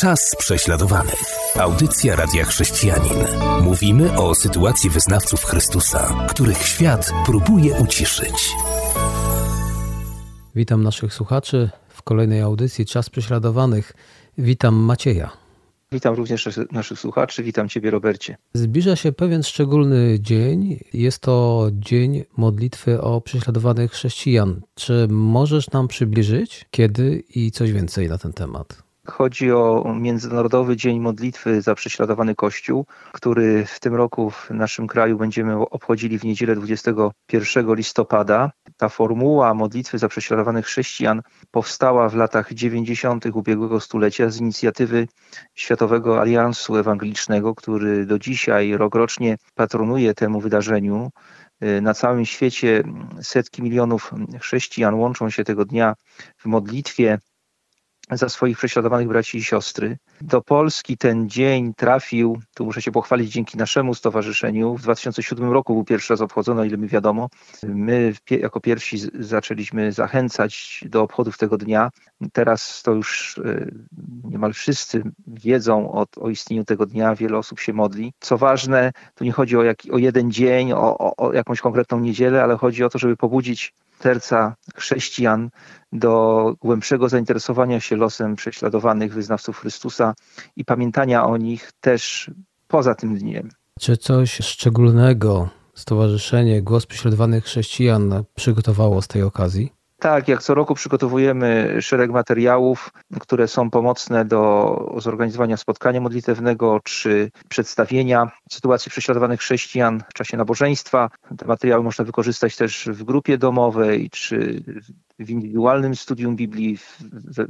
Czas prześladowanych. Audycja Radia Chrześcijanin. Mówimy o sytuacji wyznawców Chrystusa, których świat próbuje uciszyć. Witam naszych słuchaczy w kolejnej audycji Czas prześladowanych. Witam Macieja. Witam również naszych słuchaczy. Witam Ciebie, Robercie. Zbliża się pewien szczególny dzień. Jest to Dzień Modlitwy o Prześladowanych Chrześcijan. Czy możesz nam przybliżyć, kiedy i coś więcej na ten temat? Chodzi o Międzynarodowy Dzień Modlitwy za Prześladowany Kościół, który w tym roku w naszym kraju będziemy obchodzili w niedzielę 21 listopada. Ta formuła modlitwy za prześladowanych chrześcijan powstała w latach 90. ubiegłego stulecia z inicjatywy Światowego Aliansu Ewangelicznego, który do dzisiaj rokrocznie patronuje temu wydarzeniu. Na całym świecie setki milionów chrześcijan łączą się tego dnia w modlitwie za swoich prześladowanych braci i siostry. Do Polski ten dzień trafił, tu muszę się pochwalić, dzięki naszemu stowarzyszeniu. W 2007 roku był pierwszy raz obchodzony, o ile mi wiadomo. My jako pierwsi zaczęliśmy zachęcać do obchodów tego dnia. Teraz to już niemal wszyscy wiedzą o istnieniu tego dnia, wiele osób się modli. Co ważne, tu nie chodzi o jeden dzień, o jakąś konkretną niedzielę, ale chodzi o to, żeby pobudzić serca chrześcijan do głębszego zainteresowania się losem prześladowanych wyznawców Chrystusa i pamiętania o nich też poza tym dniem. Czy coś szczególnego Stowarzyszenie Głos Prześladowanych Chrześcijan przygotowało z tej okazji? Tak, jak co roku przygotowujemy szereg materiałów, które są pomocne do zorganizowania spotkania modlitewnego czy przedstawienia sytuacji prześladowanych chrześcijan w czasie nabożeństwa. Te materiały można wykorzystać też w grupie domowej czy w indywidualnym studium Biblii,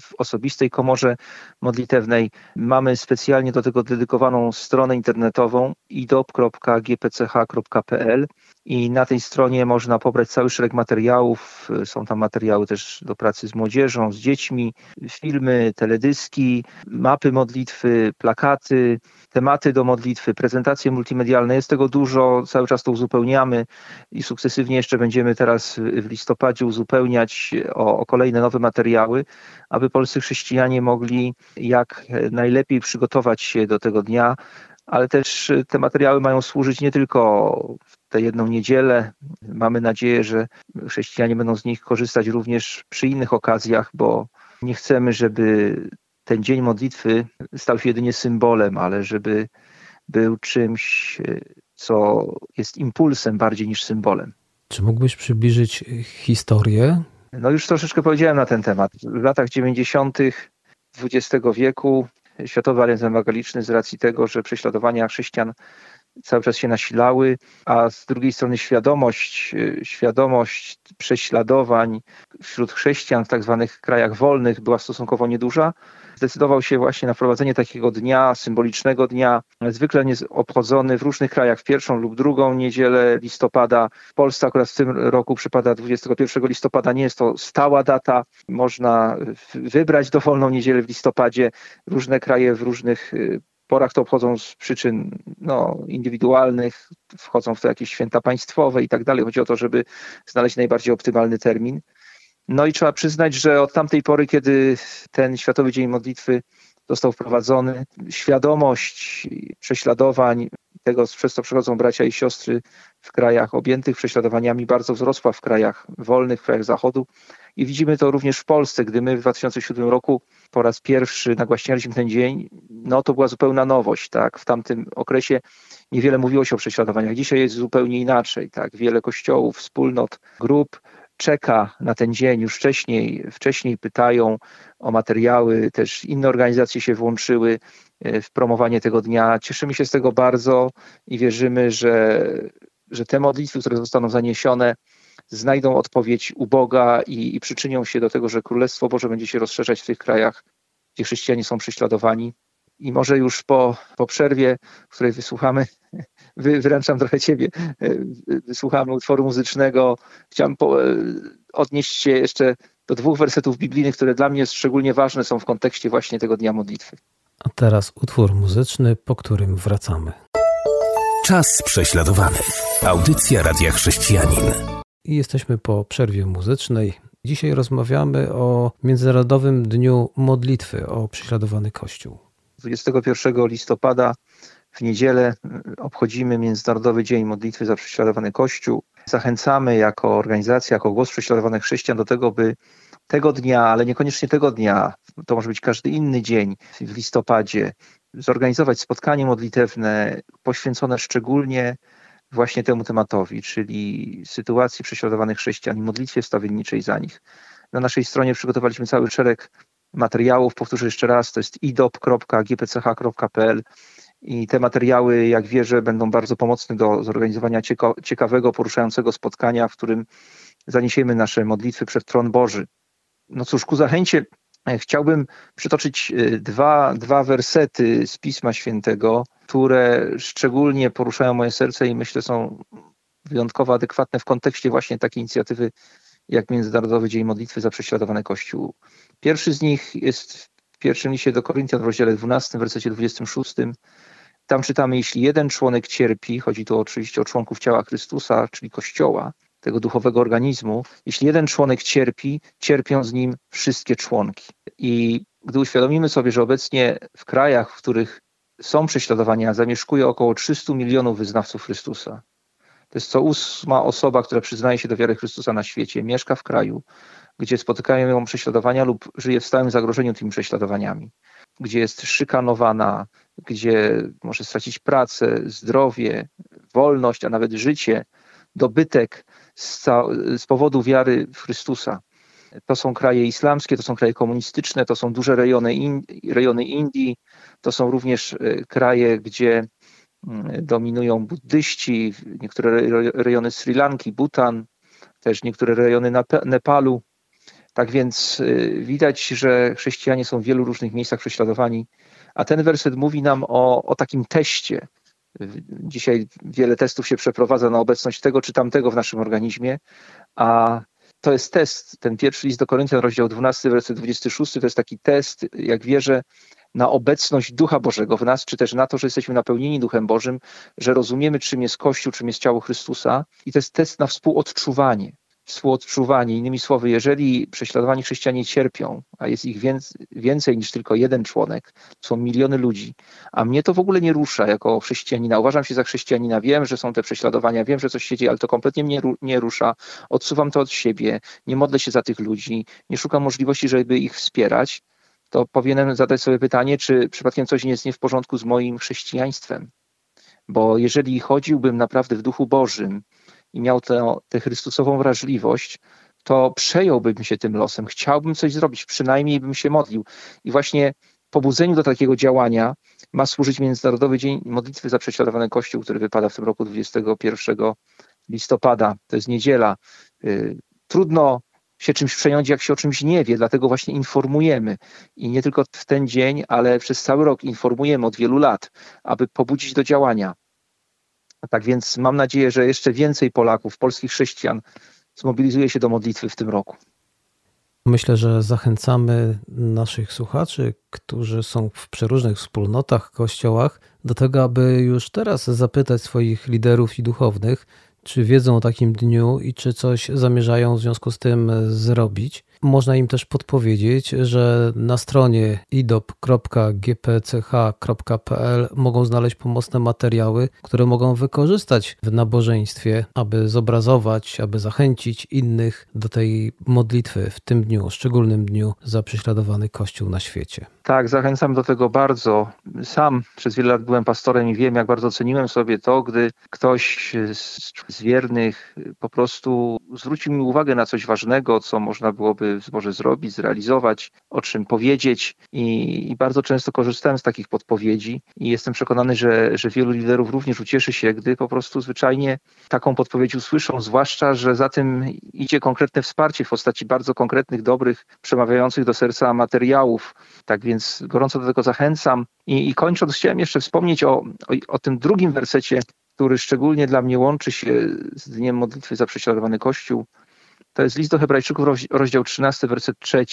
w osobistej komorze modlitewnej. Mamy specjalnie do tego dedykowaną stronę internetową idop.gpch.pl i na tej stronie można pobrać cały szereg materiałów. Są tam materiały też do pracy z młodzieżą, z dziećmi, filmy, teledyski, mapy modlitwy, plakaty, tematy do modlitwy, prezentacje multimedialne. Jest tego dużo, cały czas to uzupełniamy i sukcesywnie jeszcze będziemy teraz w listopadzie uzupełniać o kolejne nowe materiały, aby polscy chrześcijanie mogli jak najlepiej przygotować się do tego dnia, ale też te materiały mają służyć nie tylko w tę jedną niedzielę. Mamy nadzieję, że chrześcijanie będą z nich korzystać również przy innych okazjach, bo nie chcemy, żeby ten dzień modlitwy stał się jedynie symbolem, ale żeby był czymś, co jest impulsem bardziej niż symbolem. Czy mógłbyś przybliżyć historię? No już troszeczkę powiedziałem na ten temat. W latach 90. XX wieku Światowy Alians Ewangeliczny z racji tego, że prześladowania chrześcijan cały czas się nasilały, a z drugiej strony świadomość prześladowań wśród chrześcijan w tak zwanych krajach wolnych była stosunkowo nieduża, zdecydował się właśnie na wprowadzenie takiego dnia, symbolicznego dnia, zwykle obchodzony w różnych krajach w pierwszą lub drugą niedzielę listopada. W Polsce akurat w tym roku przypada 21 listopada, nie jest to stała data, można wybrać dowolną niedzielę w listopadzie, różne kraje w różnych porach to obchodzą z przyczyn indywidualnych, wchodzą w to jakieś święta państwowe i tak dalej. Chodzi o to, żeby znaleźć najbardziej optymalny termin. No i trzeba przyznać, że od tamtej pory, kiedy ten Światowy Dzień Modlitwy został wprowadzony, świadomość prześladowań, tego, przez co przechodzą bracia i siostry w krajach objętych prześladowaniami, bardzo wzrosła w krajach wolnych, w krajach Zachodu. I widzimy to również w Polsce, gdy my w 2007 roku po raz pierwszy nagłaśnialiśmy ten dzień, to była zupełna nowość, tak? W tamtym okresie niewiele mówiło się o prześladowaniach. Dzisiaj jest zupełnie inaczej, tak? Wiele kościołów, wspólnot, grup czeka na ten dzień, już wcześniej pytają o materiały, też inne organizacje się włączyły w promowanie tego dnia. Cieszymy się z tego bardzo i wierzymy, że te modlitwy, które zostaną zaniesione, znajdą odpowiedź u Boga i przyczynią się do tego, że Królestwo Boże będzie się rozszerzać w tych krajach, gdzie chrześcijanie są prześladowani. I może już po przerwie, w której wysłuchamy, wyręczam trochę Ciebie, wysłuchamy utworu muzycznego. Chciałem odnieść się jeszcze do dwóch wersetów biblijnych, które dla mnie szczególnie ważne są w kontekście właśnie tego dnia modlitwy. A teraz utwór muzyczny, po którym wracamy. Czas prześladowanych. Audycja Radia Chrześcijanin. I jesteśmy po przerwie muzycznej. Dzisiaj rozmawiamy o Międzynarodowym Dniu Modlitwy o Prześladowany Kościół. 21 listopada w niedzielę obchodzimy Międzynarodowy Dzień Modlitwy za Prześladowany Kościół. Zachęcamy jako organizacja, jako Głos Prześladowanych Chrześcijan do tego, by tego dnia, ale niekoniecznie tego dnia, to może być każdy inny dzień w listopadzie, zorganizować spotkanie modlitewne poświęcone szczególnie właśnie temu tematowi, czyli sytuacji prześladowanych chrześcijan i modlitwie wstawienniczej za nich. Na naszej stronie przygotowaliśmy cały szereg materiałów, powtórzę jeszcze raz, to jest idop.gpch.pl i te materiały, jak wierzę, będą bardzo pomocne do zorganizowania ciekawego, poruszającego spotkania, w którym zaniesiemy nasze modlitwy przed tron Boży. No cóż, ku zachęcie chciałbym przytoczyć dwa wersety z Pisma Świętego, które szczególnie poruszają moje serce i myślę są wyjątkowo adekwatne w kontekście właśnie takiej inicjatywy jak Międzynarodowy Dzień Modlitwy za Prześladowany Kościół. Pierwszy z nich jest w pierwszym liście do Koryntian w rozdziale 12, w wersecie 26. Tam czytamy, jeśli jeden członek cierpi, chodzi tu oczywiście o członków ciała Chrystusa, czyli Kościoła, tego duchowego organizmu, jeśli jeden członek cierpi, cierpią z nim wszystkie członki. I gdy uświadomimy sobie, że obecnie w krajach, w których są prześladowania, zamieszkuje około 300 milionów wyznawców Chrystusa. To jest co 8. osoba, która przyznaje się do wiary Chrystusa na świecie, mieszka w kraju, gdzie spotykają ją prześladowania lub żyje w stałym zagrożeniu tymi prześladowaniami, gdzie jest szykanowana, gdzie może stracić pracę, zdrowie, wolność, a nawet życie, dobytek z powodu wiary w Chrystusa. To są kraje islamskie, to są kraje komunistyczne, to są duże rejony Indii, to są również kraje, gdzie dominują buddyści, niektóre rejony Sri Lanki, Bhutan, też niektóre rejony Nepalu. Tak więc widać, że chrześcijanie są w wielu różnych miejscach prześladowani, a ten werset mówi nam o takim teście. Dzisiaj wiele testów się przeprowadza na obecność tego czy tamtego w naszym organizmie, a to jest test, ten pierwszy list do Koryntian, rozdział 12, werset 26, to jest taki test, jak wierzę, na obecność Ducha Bożego w nas, czy też na to, że jesteśmy napełnieni Duchem Bożym, że rozumiemy, czym jest Kościół, czym jest ciało Chrystusa i to jest test na współodczuwanie. Innymi słowy, jeżeli prześladowani chrześcijanie cierpią, a jest ich więcej niż tylko jeden członek, są miliony ludzi, a mnie to w ogóle nie rusza jako chrześcijanina, uważam się za chrześcijanina, wiem, że są te prześladowania, wiem, że coś się dzieje, ale to kompletnie mnie nie rusza, odsuwam to od siebie, nie modlę się za tych ludzi, nie szukam możliwości, żeby ich wspierać, to powinienem zadać sobie pytanie, czy przypadkiem coś nie jest nie w porządku z moim chrześcijaństwem. Bo jeżeli chodziłbym naprawdę w Duchu Bożym i miał tę Chrystusową wrażliwość, to przejąłbym się tym losem, chciałbym coś zrobić, przynajmniej bym się modlił. I właśnie pobudzeniu do takiego działania ma służyć Międzynarodowy Dzień Modlitwy za Prześladowany Kościół, który wypada w tym roku 21 listopada, to jest niedziela. Trudno się czymś przejąć, jak się o czymś nie wie, dlatego właśnie informujemy i nie tylko w ten dzień, ale przez cały rok informujemy od wielu lat, aby pobudzić do działania. Tak więc mam nadzieję, że jeszcze więcej Polaków, polskich chrześcijan zmobilizuje się do modlitwy w tym roku. Myślę, że zachęcamy naszych słuchaczy, którzy są w przeróżnych wspólnotach, kościołach, do tego, aby już teraz zapytać swoich liderów i duchownych, czy wiedzą o takim dniu i czy coś zamierzają w związku z tym zrobić. Można im też podpowiedzieć, że na stronie idop.gpch.pl mogą znaleźć pomocne materiały, które mogą wykorzystać w nabożeństwie, aby zobrazować, aby zachęcić innych do tej modlitwy w tym dniu, szczególnym dniu za prześladowany Kościół na świecie. Tak, zachęcam do tego bardzo. Sam przez wiele lat byłem pastorem i wiem, jak bardzo ceniłem sobie to, gdy ktoś z wiernych po prostu zwrócił mi uwagę na coś ważnego, co można byłoby może zrobić, zrealizować, o czym powiedzieć i bardzo często korzystałem z takich podpowiedzi i jestem przekonany, że wielu liderów również ucieszy się, gdy po prostu zwyczajnie taką podpowiedź usłyszą, zwłaszcza, że za tym idzie konkretne wsparcie w postaci bardzo konkretnych, dobrych, przemawiających do serca materiałów. Tak więc gorąco do tego zachęcam i kończąc chciałem jeszcze wspomnieć o tym drugim wersecie, który szczególnie dla mnie łączy się z Dniem Modlitwy za Prześladowany Kościół. To jest list do Hebrajczyków, rozdział 13, werset 3.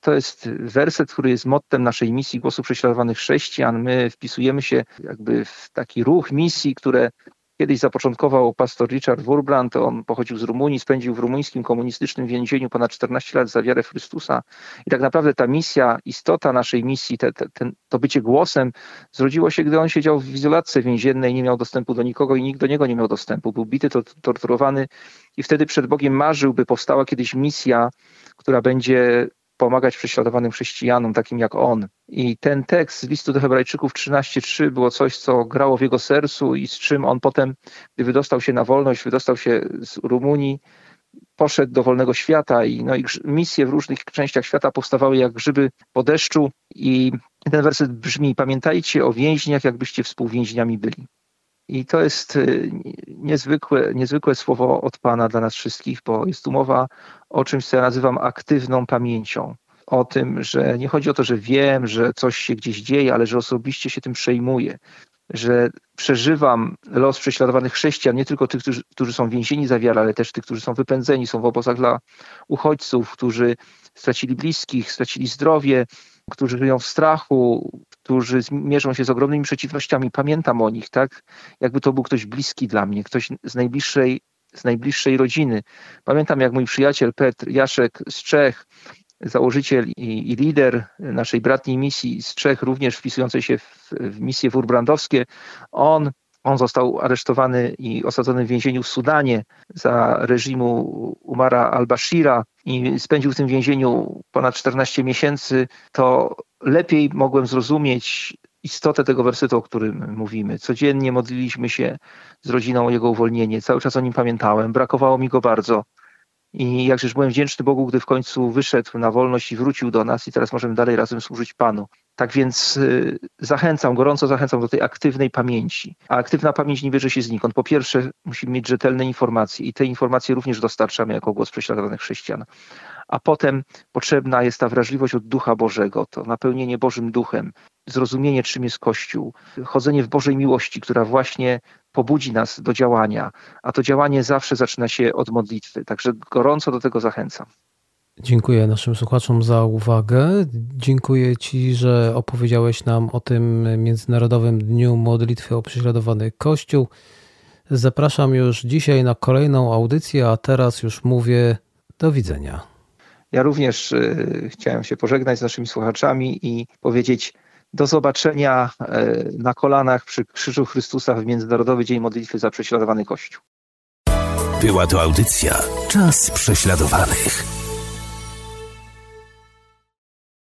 To jest werset, który jest mottem naszej misji Głosu Prześladowanych Chrześcijan. My wpisujemy się jakby w taki ruch misji, które kiedyś zapoczątkował pastor Richard Wurmbrand. On pochodził z Rumunii, spędził w rumuńskim komunistycznym więzieniu ponad 14 lat za wiarę w Chrystusa. I tak naprawdę ta misja, istota naszej misji, to bycie głosem zrodziło się, gdy on siedział w izolatce więziennej, nie miał dostępu do nikogo i nikt do niego nie miał dostępu. Był bity, torturowany i wtedy przed Bogiem marzył, by powstała kiedyś misja, która będzie pomagać prześladowanym chrześcijanom, takim jak on. I ten tekst z listu do Hebrajczyków 13:3 było coś, co grało w jego sercu i z czym on potem, gdy wydostał się na wolność, wydostał się z Rumunii, poszedł do wolnego świata i misje w różnych częściach świata powstawały jak grzyby po deszczu. I ten werset brzmi: pamiętajcie o więźniach, jakbyście współwięźniami byli. I to jest niezwykłe słowo od Pana dla nas wszystkich, bo jest tu mowa o czymś, co ja nazywam aktywną pamięcią. O tym, że nie chodzi o to, że wiem, że coś się gdzieś dzieje, ale że osobiście się tym przejmuję, że przeżywam los prześladowanych chrześcijan, nie tylko tych, którzy są więzieni za wiarę, ale też tych, którzy są wypędzeni, są w obozach dla uchodźców, którzy stracili bliskich, stracili zdrowie, którzy żyją w strachu, którzy mierzą się z ogromnymi przeciwnościami. Pamiętam o nich, tak? Jakby to był ktoś bliski dla mnie, ktoś z najbliższej rodziny. Pamiętam, jak mój przyjaciel Petr Jaszek z Czech, założyciel i lider naszej bratniej misji z Czech, również wpisującej się w misje wurmbrandowskie, on został aresztowany i osadzony w więzieniu w Sudanie za reżimu Umara al-Bashira i spędził w tym więzieniu ponad 14 miesięcy, to lepiej mogłem zrozumieć istotę tego wersetu, o którym mówimy. Codziennie modliliśmy się z rodziną o jego uwolnienie, cały czas o nim pamiętałem, brakowało mi go bardzo. I jakżeż byłem wdzięczny Bogu, gdy w końcu wyszedł na wolność i wrócił do nas i teraz możemy dalej razem służyć Panu. Tak więc gorąco zachęcam do tej aktywnej pamięci. A aktywna pamięć nie bierze się znikąd. Po pierwsze, musimy mieć rzetelne informacje i te informacje również dostarczamy jako głos prześladowanych chrześcijan. A potem potrzebna jest ta wrażliwość od Ducha Bożego, to napełnienie Bożym Duchem, zrozumienie, czym jest Kościół, chodzenie w Bożej miłości, która właśnie pobudzi nas do działania, a to działanie zawsze zaczyna się od modlitwy. Także gorąco do tego zachęcam. Dziękuję naszym słuchaczom za uwagę. Dziękuję Ci, że opowiedziałeś nam o tym Międzynarodowym Dniu Modlitwy o Prześladowany Kościół. Zapraszam już dzisiaj na kolejną audycję, a teraz już mówię do widzenia. Ja również chciałem się pożegnać z naszymi słuchaczami i powiedzieć: do zobaczenia na kolanach przy Krzyżu Chrystusa w Międzynarodowy Dzień Modlitwy za Prześladowany Kościół. Była to audycja Czas Prześladowanych.